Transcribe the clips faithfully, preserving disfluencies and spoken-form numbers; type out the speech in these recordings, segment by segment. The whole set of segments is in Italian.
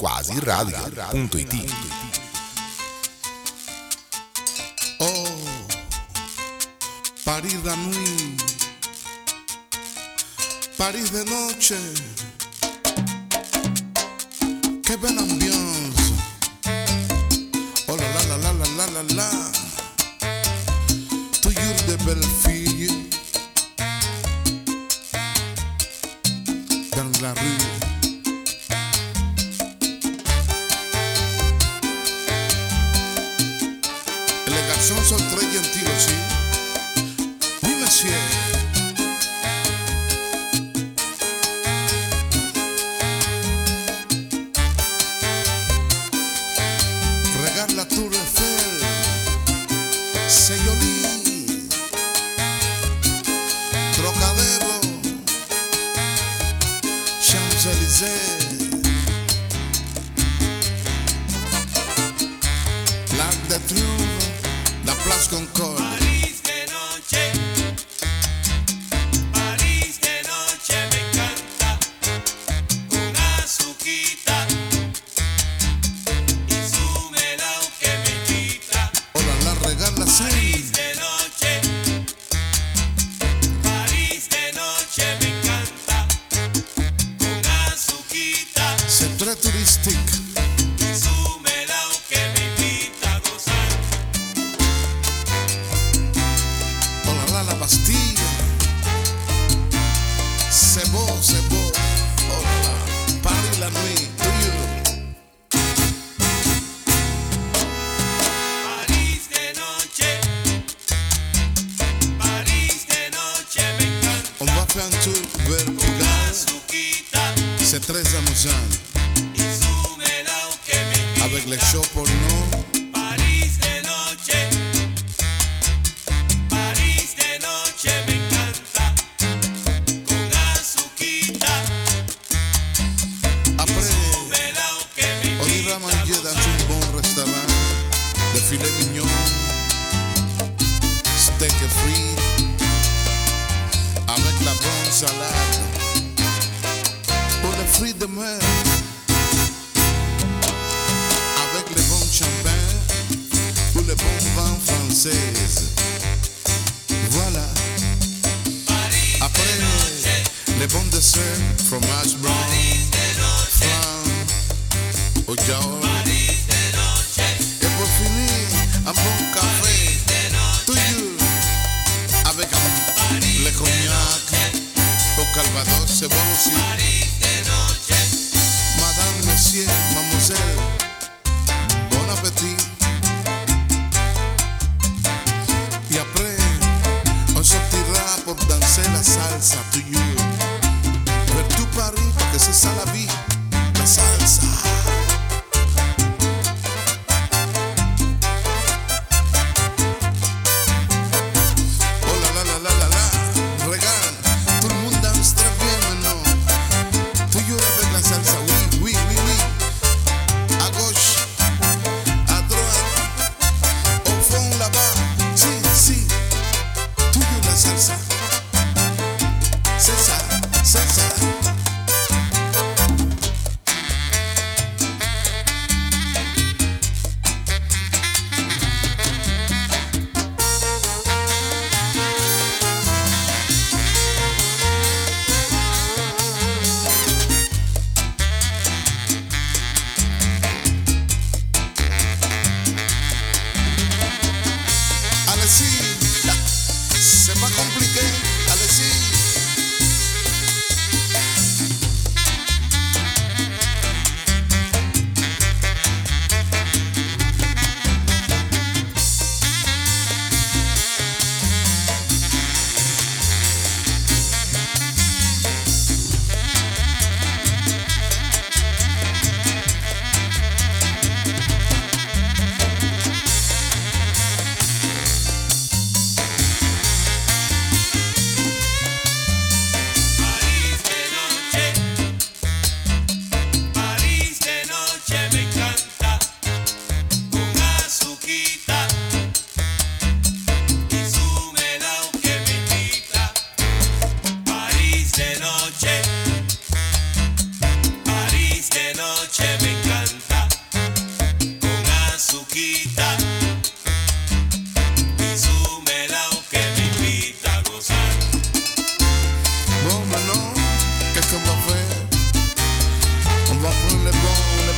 Quasi Radio punto it. Oh, París de nuit, París de noche, qué bella ambiance. Oh la la la la la la la, toujours de belles filles dans la rue. Son tres gentiles, sí. Muy monsieur. Regar la Tour Eiffel, Seyolí, Trocadero, Champs-Élysées, L'Arc de Triomphe, la Place Concorde. París de noche, París de noche, me encanta, con Asukita y su melao que me quita. Hola, la regala seis. París de noche, París de noche, me encanta, con Asukita, centro turístico.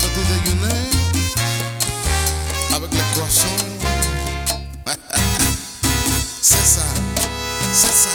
te déjeuner avec les croissants. C'est ça, c'est ça.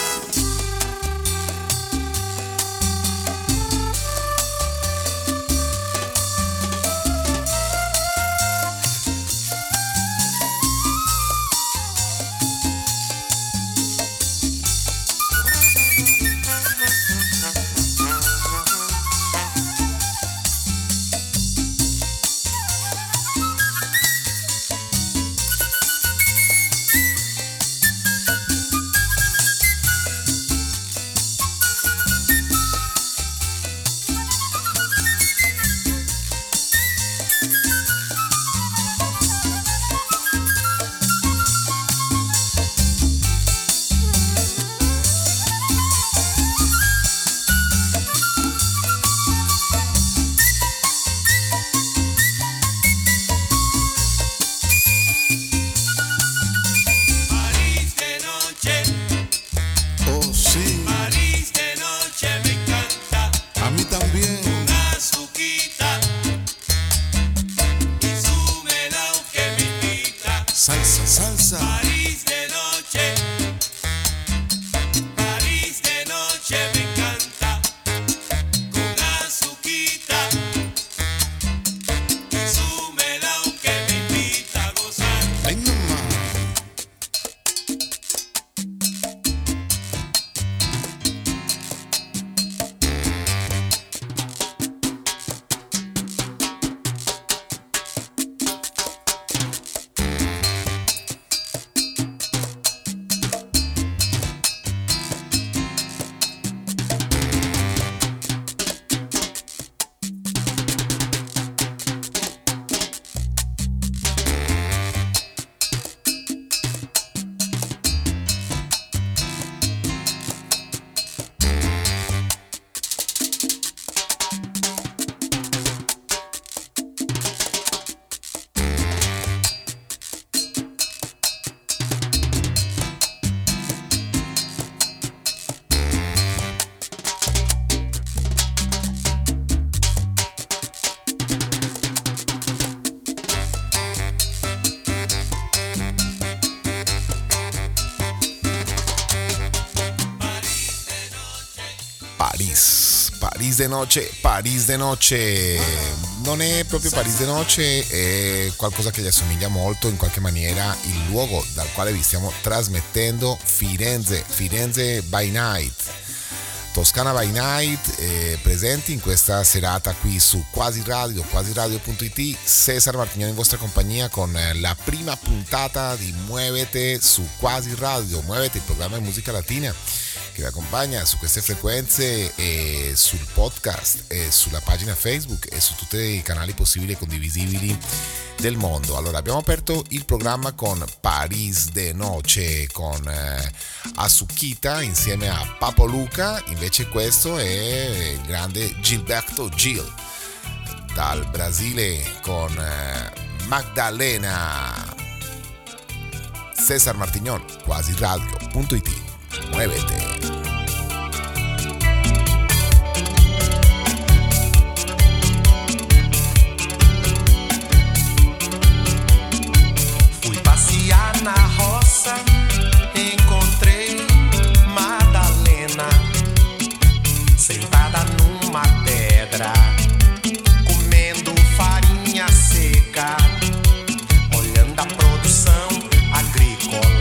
Paris de Noce, Paris de Noce non è proprio Paris de Noce, è qualcosa che gli assomiglia molto in qualche maniera. Il luogo dal quale vi stiamo trasmettendo, Firenze, Firenze by Night, Toscana by Night, eh, presenti in questa serata qui su Quasi Radio, QuasiRadio.it. Cesar Martignon in vostra compagnia con la prima puntata di Muévete su Quasi Radio. Muévete, il programma di musica latina che vi accompagna su queste frequenze e sul podcast e sulla pagina Facebook e su tutti i canali possibili e condivisibili del mondo. Allora, abbiamo aperto il programma con Paris de Noce con eh, Asukita insieme a Papo Luca. Invece questo è il grande Gilberto Gil dal Brasile con eh, Magdalena. Cesar Martignon, QuasiRadio.it. Muévete. Fui passear na roça, encontrei Magdalena sentada numa pedra, comendo farinha seca, olhando a produção agrícola.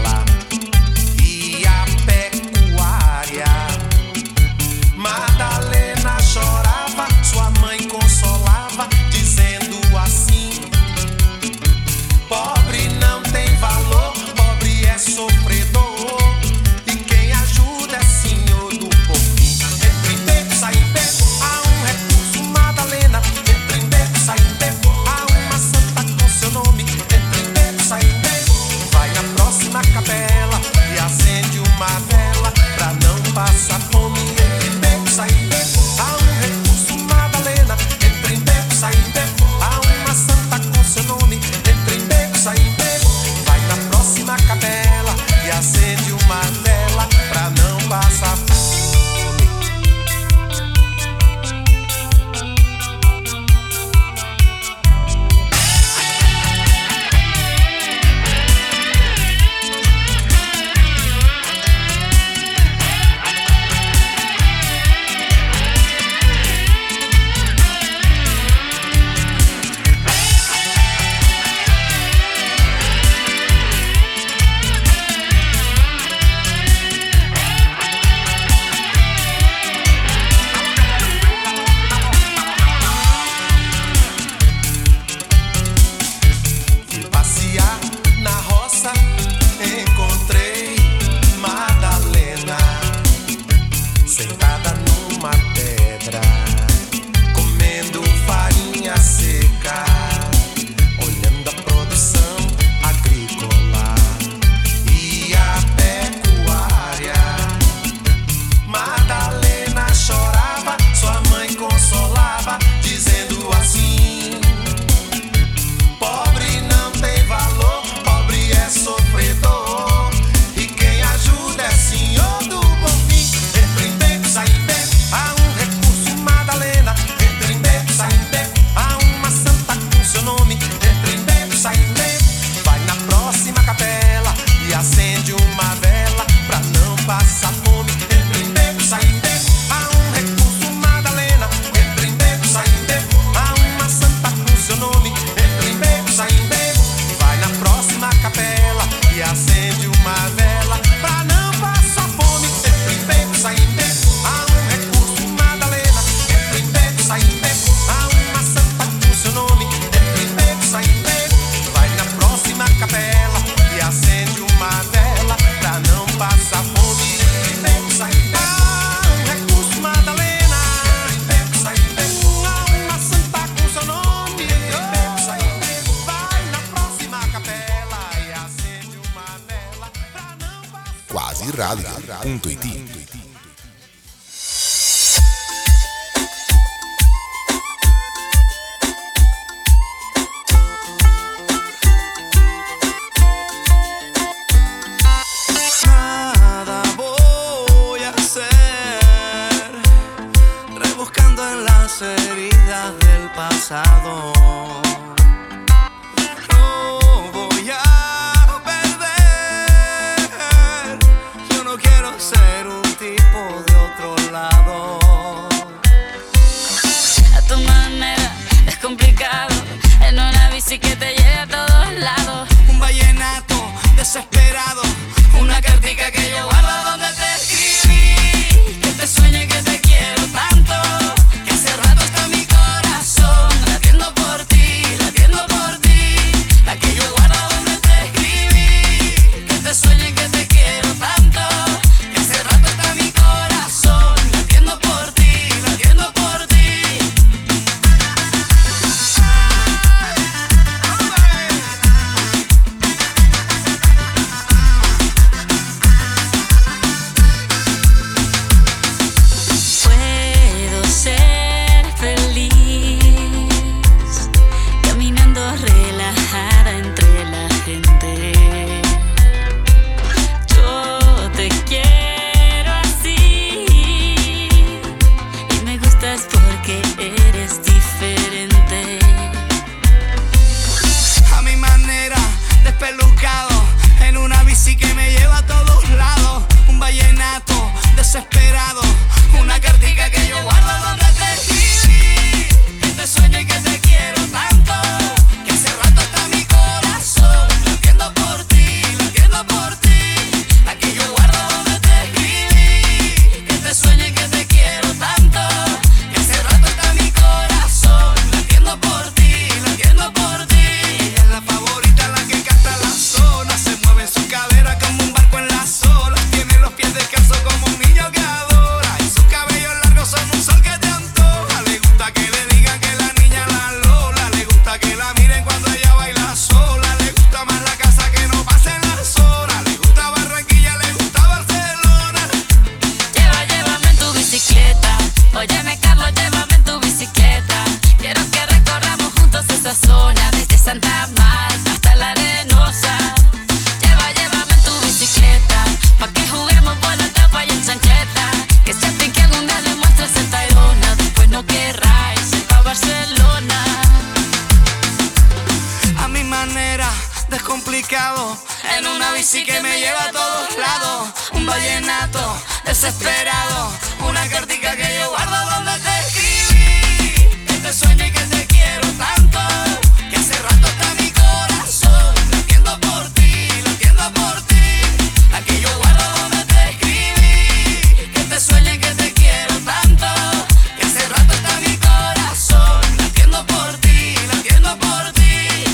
Quasi Radio punto it. Pasado. No voy a perder. Yo no quiero ser un tipo de otro lado. A tu manera es complicado. En una bici que te lleve a todos lados. Un vallenato desesperado. Una, una cartica que yo guardo donde te escribí. Que te sueñe que te quiero tanto. Que hace rato está mi latiendo por ti, latiendo por ti, la que yo guardo donde te escribí, que te sueñe que te quiero tanto, que hace rato está mi corazón, latiendo por ti, latiendo por ti. Puedo ser desesperado, una cartica que yo guardo donde te escribí, que te sueño y que te quiero tanto, que hace rato está mi corazón, latiendo por ti, latiendo por ti, la que yo guardo donde te escribí, que te sueño y que te quiero tanto, que hace rato está mi corazón, latiendo por ti, latiendo por ti. Ella es la favorita, la que canta la zona, se mueve en su cadera como un barco en la olas, tiene los pies descalzos como un en una bici que me lleva a todos lados, un vallenato desesperado, una cartica que yo guardo donde te escribí, que te sueño y que te quiero tanto, que hace rato está mi corazón, latiendo por ti, latiendo por ti, la que yo guardo donde te escribí, que te sueño y que te quiero tanto, que hace rato está mi corazón, latiendo por ti, latiendo por ti.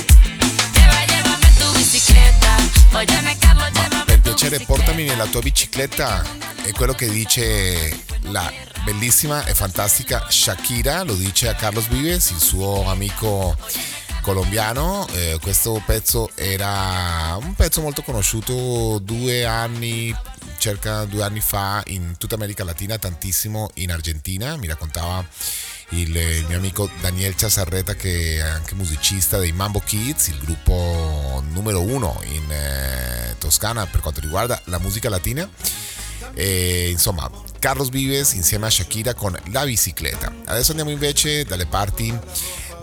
Per piacere portami nella tua bicicletta è quello che dice la bellissima e fantastica Shakira, lo dice a Carlos Vives, il suo amico colombiano. Eh, questo pezzo era un pezzo molto conosciuto due anni, circa due anni fa in tutta America Latina, tantissimo in Argentina, mi raccontava il, il mio amico Daniel Chazarreta, che è anche musicista dei Mambo Kids, il gruppo numero uno in eh, Toscana per quanto riguarda la musica latina. E, insomma, Carlos Vives insieme a Shakira con La Bicicletta. Adesso andiamo invece dalle parti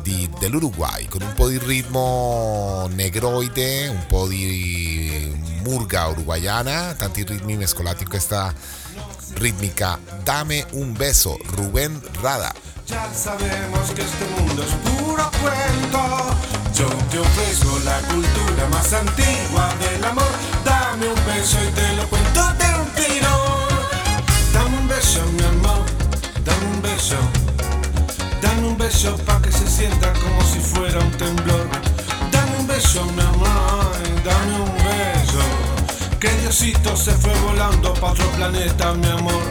di, dell'Uruguay con un po' di ritmo negroide, un po' di murga uruguayana, tanti ritmi mescolati in questa rítmica. Dame un beso, Rubén Rada. Ya sabemos que este mundo es puro cuento. Yo te ofrezco la cultura más antigua del amor. Dame un beso y te lo cuento de un tiro. Dame un beso, mi amor, dame un beso. Dame un beso pa' que se sienta como si fuera un temblor. Dame un beso, mi amor, dame un beso. Que Diosito se fue volando pa' otro planeta, mi amor.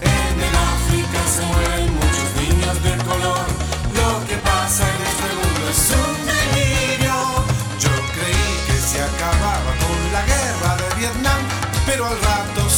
En el África se mueren muchos niños de color. Lo que pasa en este mundo es un delirio. Yo creí que se acababa con la guerra de Vietnam, pero al rato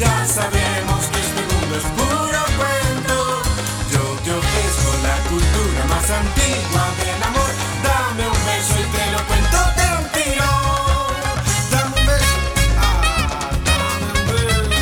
Ya sabemos que este mundo es puro cuento. Yo te ofrezco la cultura más antigua del amor. Dame un beso y te lo cuento de un tiro. Dame un beso, ah, dame un beso.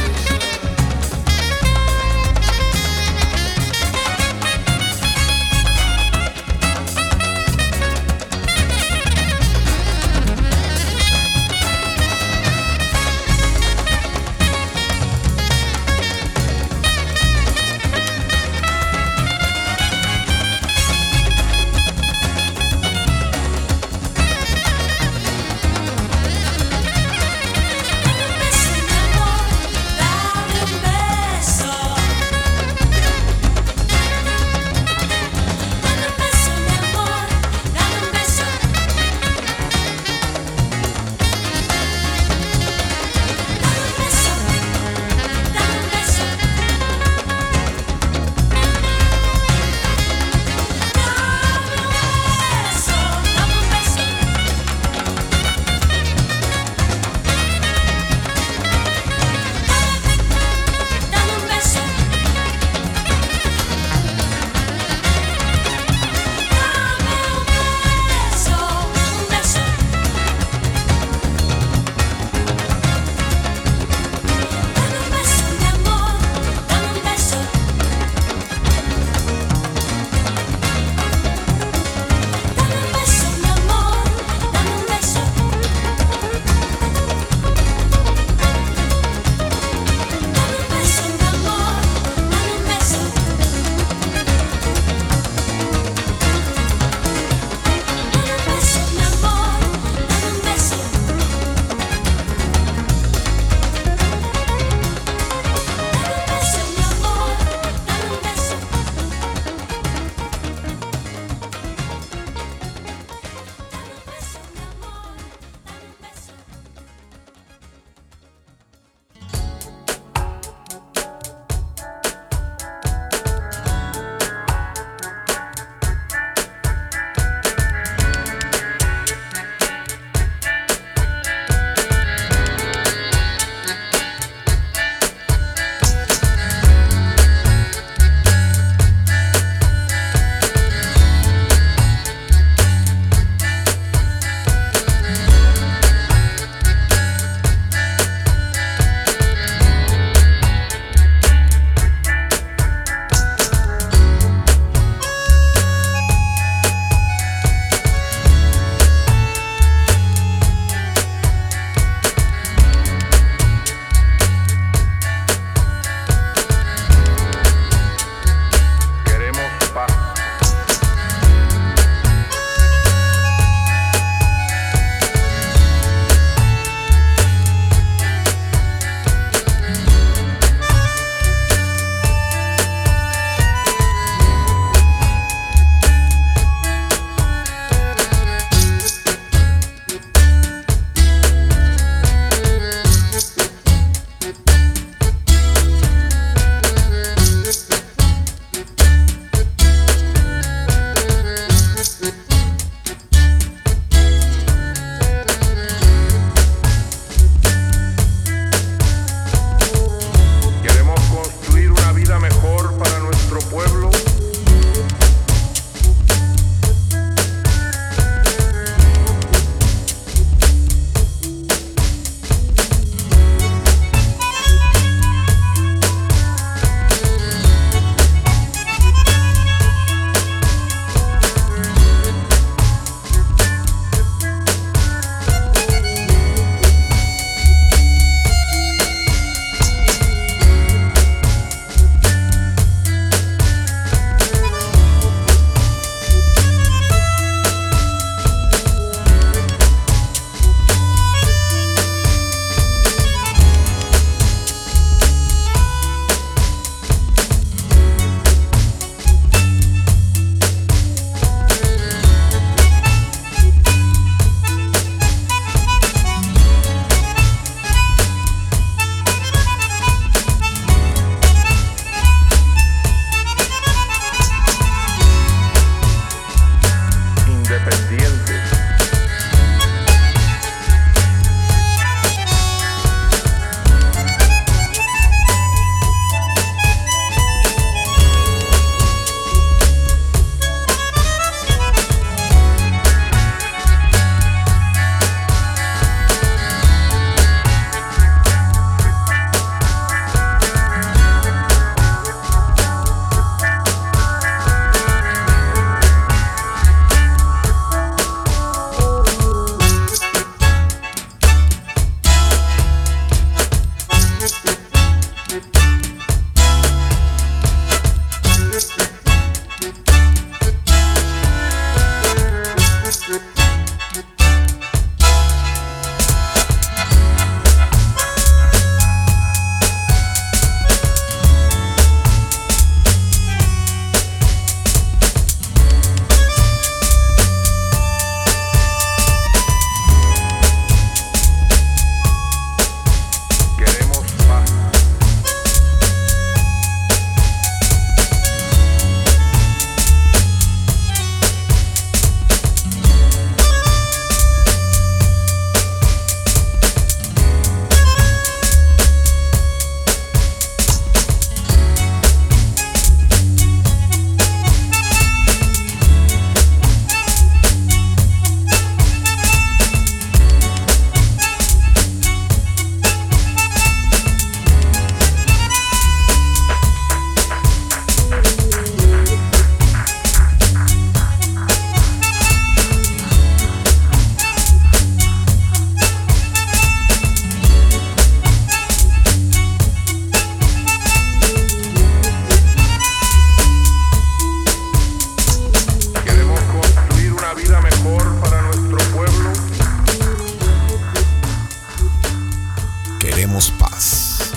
Kids.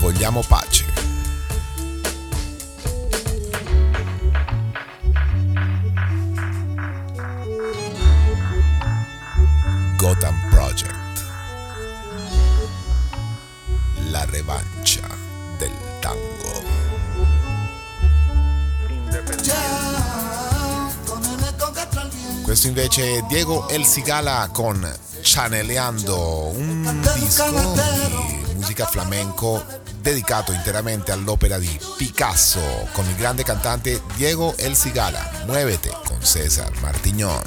Vogliamo pace. Gotham Project. La revancha del tango. Questo invece è Diego El Cigala con Chaneleando, un disco di musica flamenco dedicato interamente all'opera di Picasso con il grande cantante Diego El Cigala. Muévete con Cesar Martignon.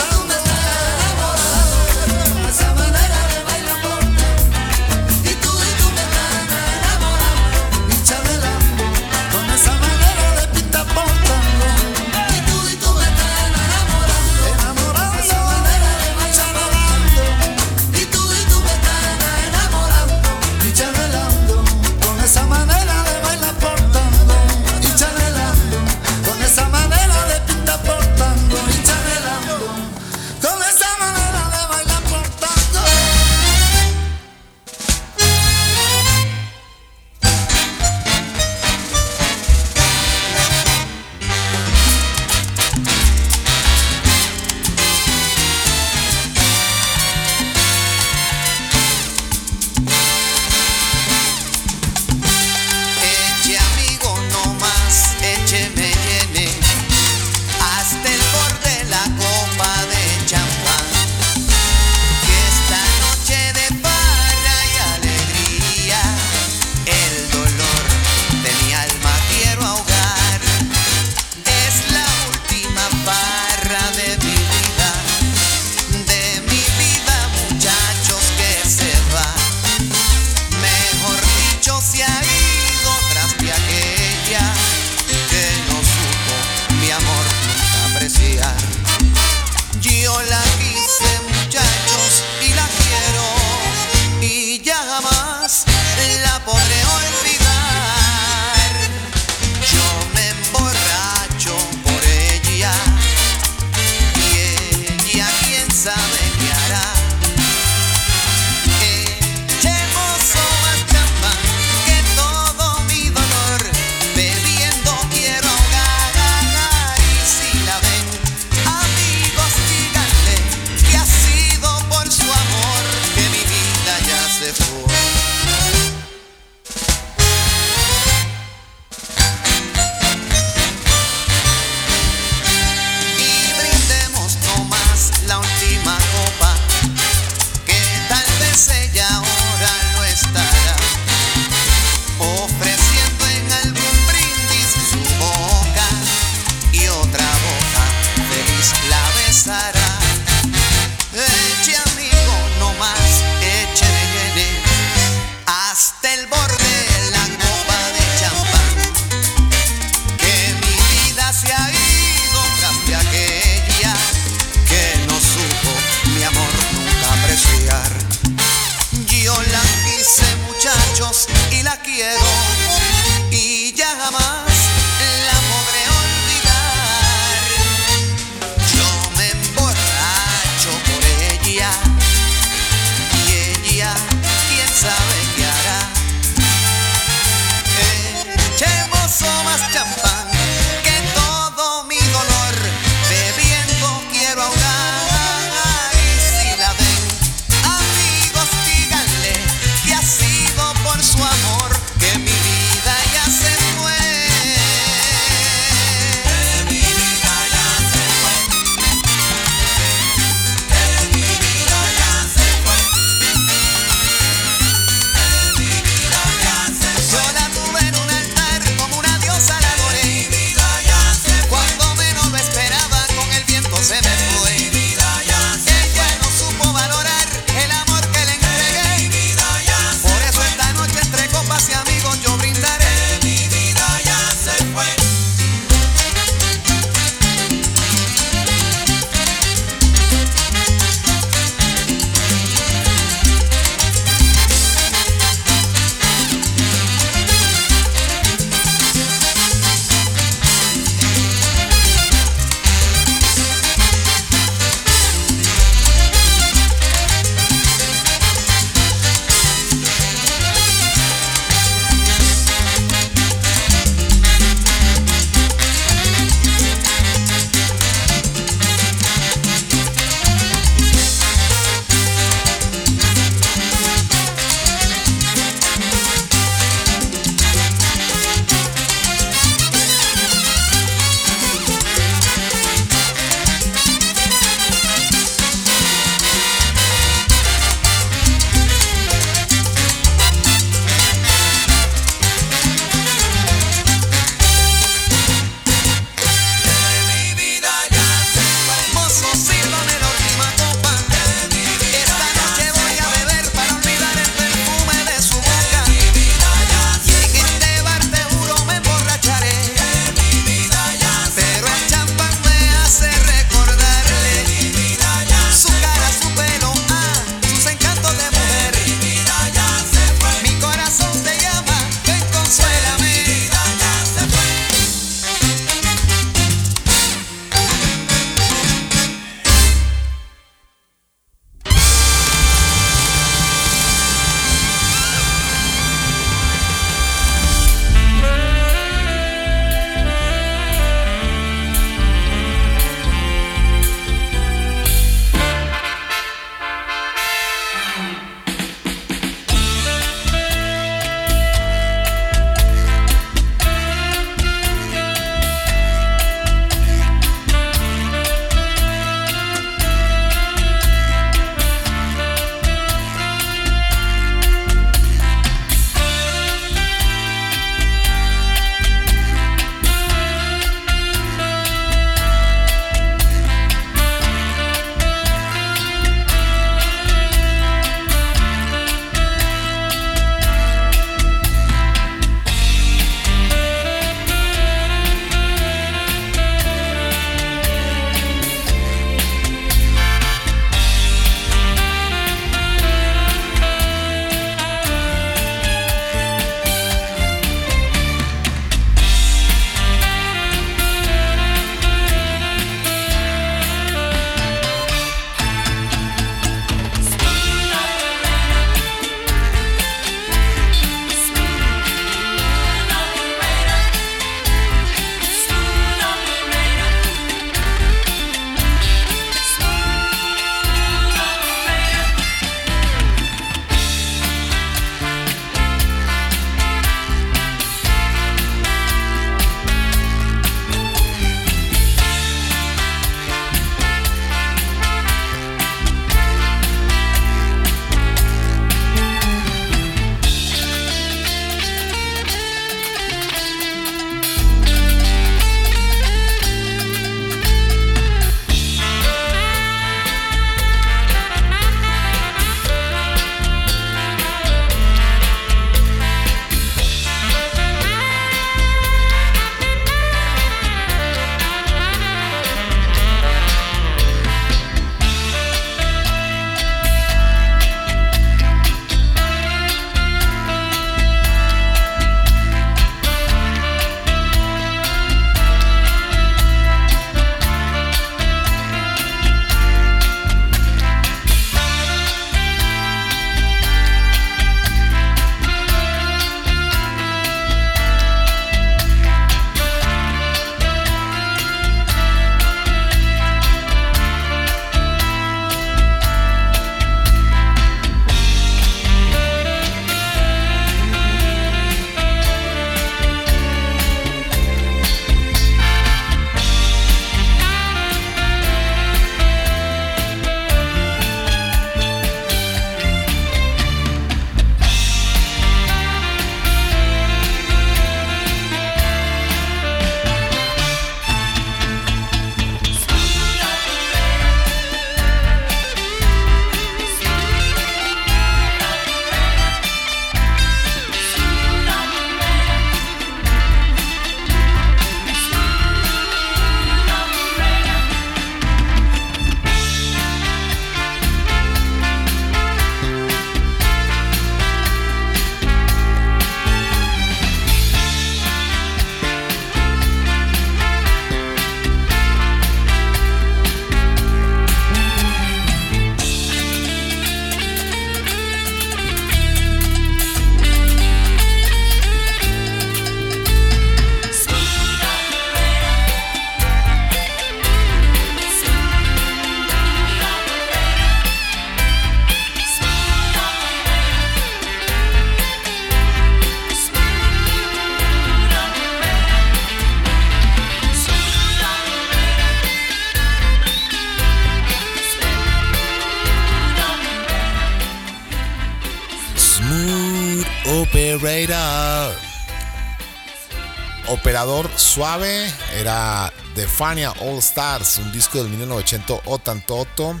Operador Suave era de Fania All Stars, un disco del millenovecentottantotto,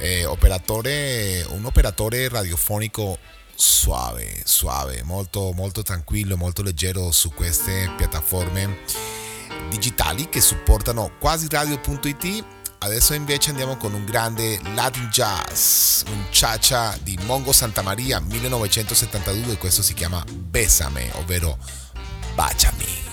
eh, operatore, un operatore radiofonico suave, suave, molto, molto tranquillo, molto leggero su queste piattaforme digitali che supportano Quasi Radio punto it. Adesso invece andiamo con un grande Latin Jazz, un cha-cha di Mongo Santa Maria millenovecentosettantadue, e questo si chiama Besame, ovvero Baciami.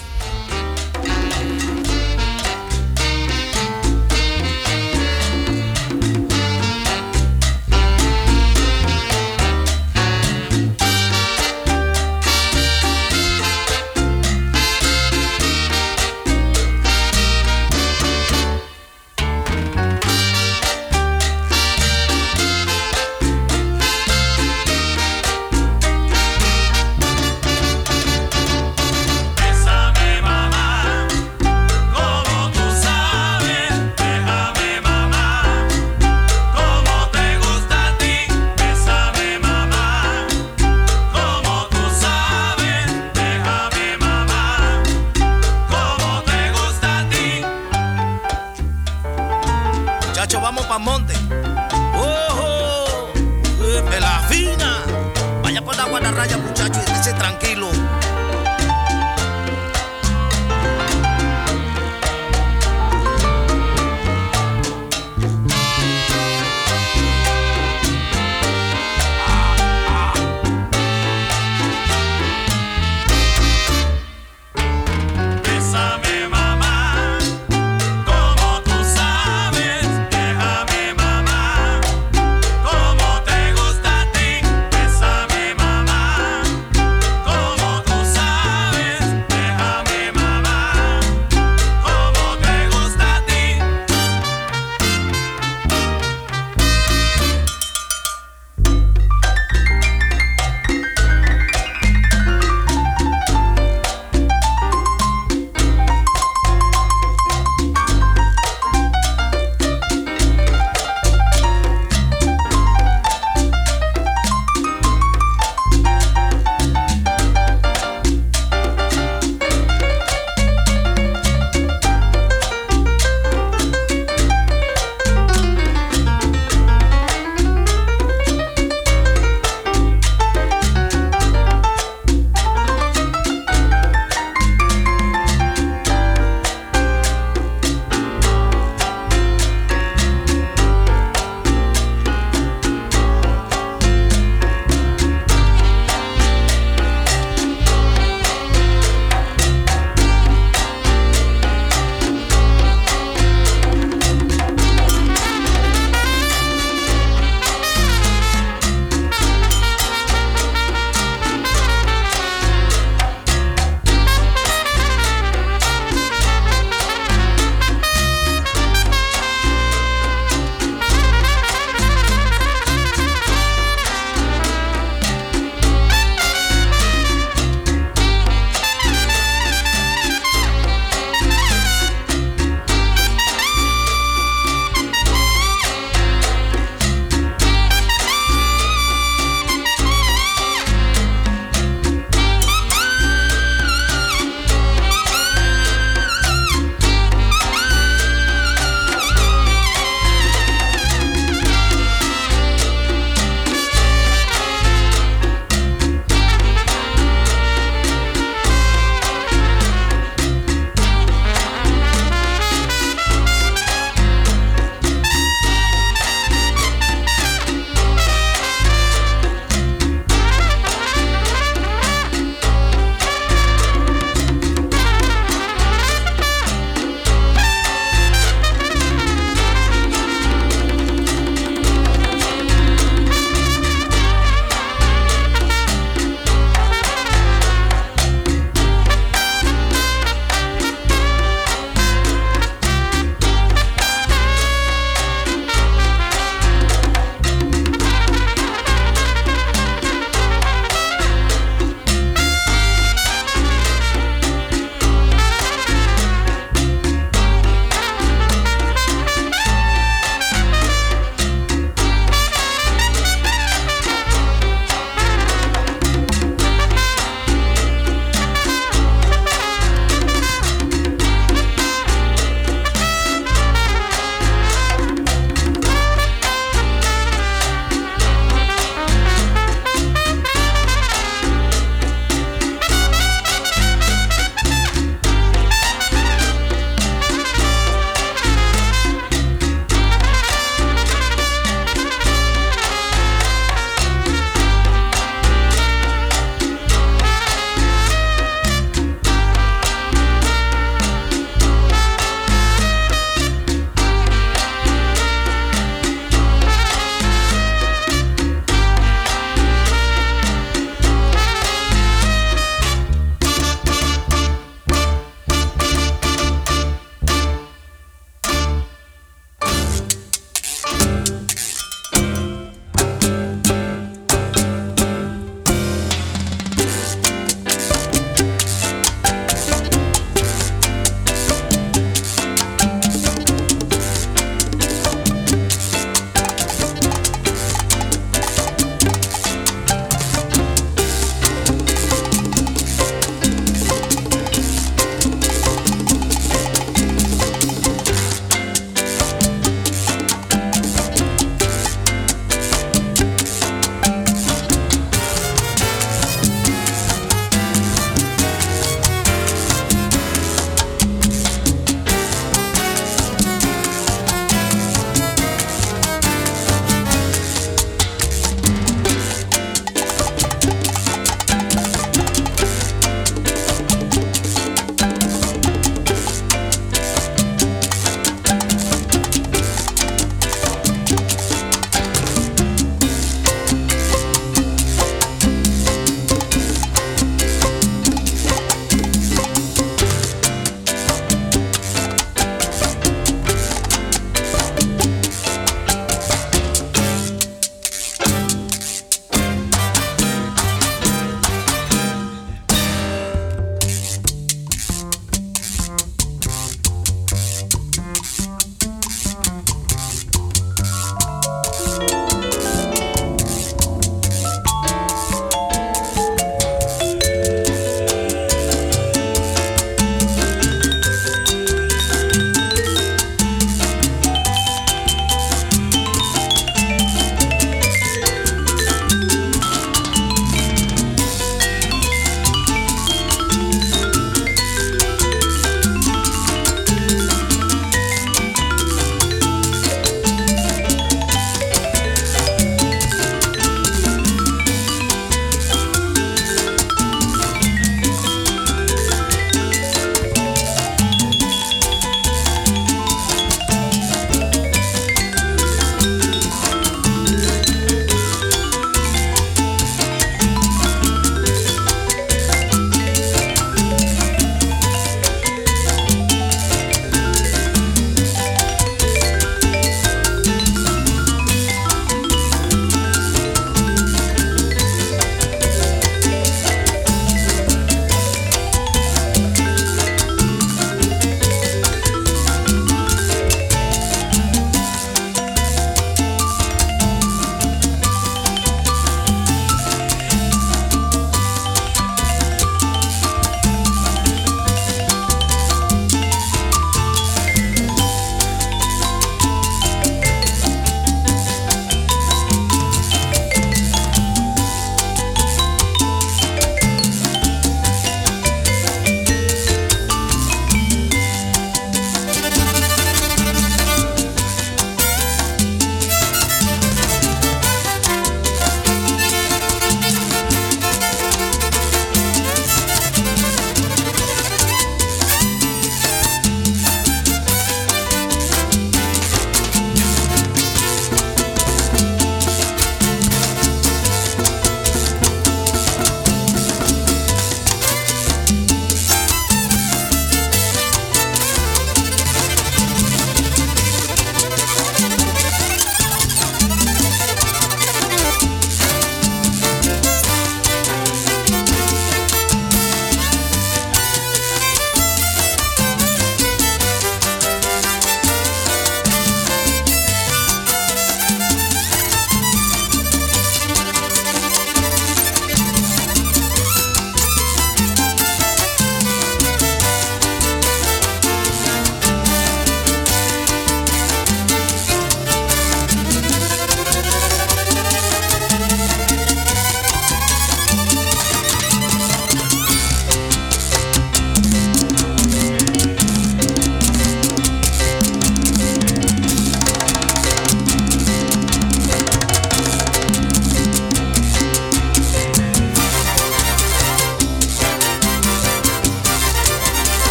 raya, muchacho, y dice tranquilo.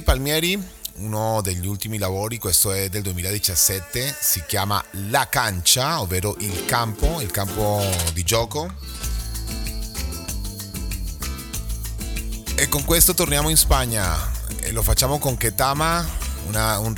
dei Palmieri, uno degli ultimi lavori, questo è del duemiladiciassette, si chiama La Cancha, ovvero il campo, il campo di gioco. E con questo torniamo in Spagna e lo facciamo con Ketama, una, un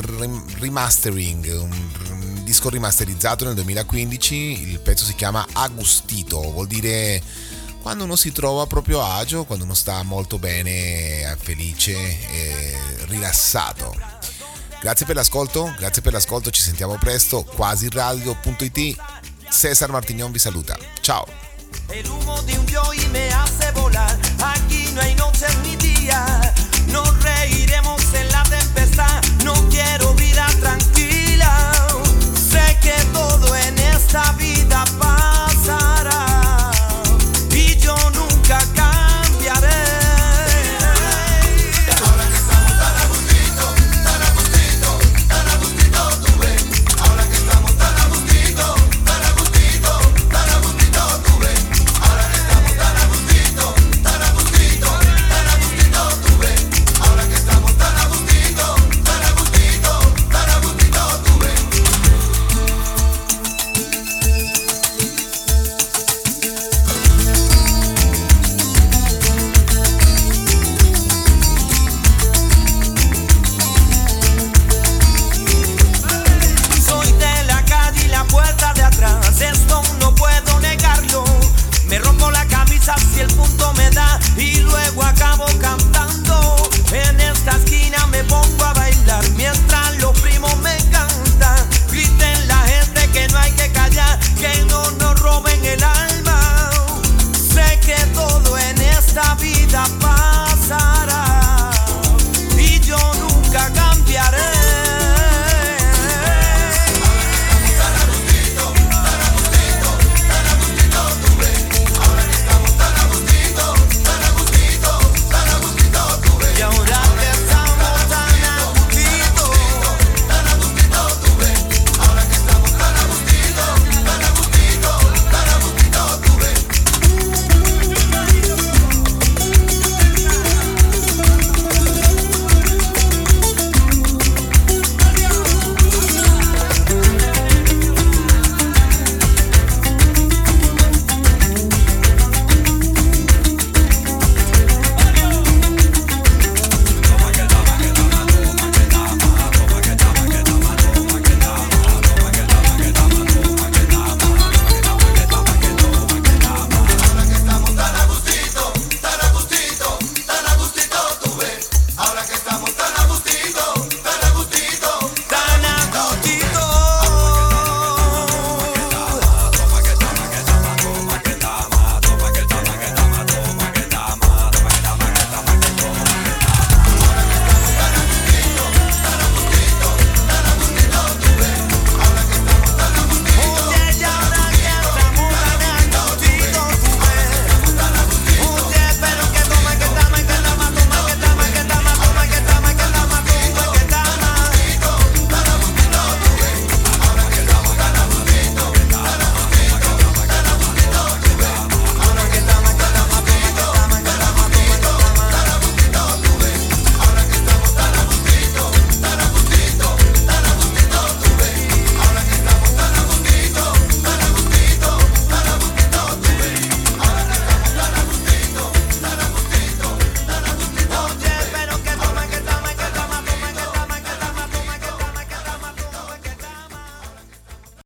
remastering, un disco rimasterizzato nel duemilaquindici, il pezzo si chiama Agustito, vuol dire quando uno si trova a proprio agio, quando uno sta molto bene, felice e rilassato. Grazie per l'ascolto, grazie per l'ascolto, ci sentiamo presto. Quasi Radio punto it, Cesar Martignon vi saluta. Ciao. El humo de un yoi me hace volar, aquí no hay noche ni día, nos reiremos en la tempestad, no quiero vida tranquila, sé que todo en esta vida pasará. El punto me